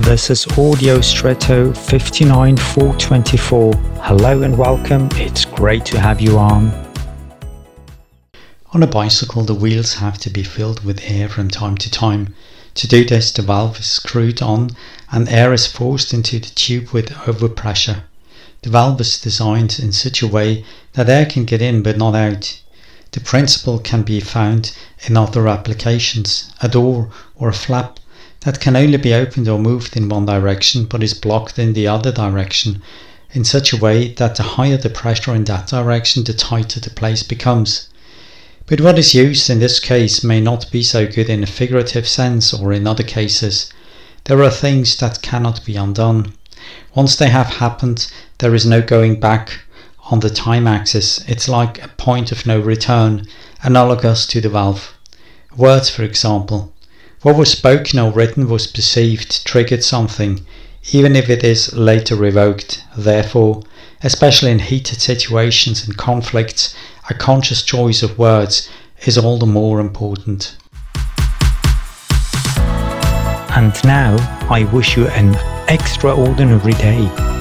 This is Audio Stretto 59424. Hello and welcome, it's great to have you on. On a bicycle, the wheels have to be filled with air from time to time. To do this, the valve is screwed on and air is forced into the tube with overpressure. The valve is designed in such a way that air can get in but not out. The principle can be found in other applications. A door or a flap that can only be opened or moved in one direction but is blocked in the other direction in such a way that the higher the pressure in that direction, the tighter the place becomes. But what is used in this case may not be so good in a figurative sense or in other cases. There are things that cannot be undone. Once they have happened, there is no going back on the time axis. It's like a point of no return, analogous to the valve. Words, for example. What was spoken or written was perceived, triggered something, even if it is later revoked. Therefore, especially in heated situations and conflicts, a conscious choice of words is all the more important. And now, I wish you an extraordinary day.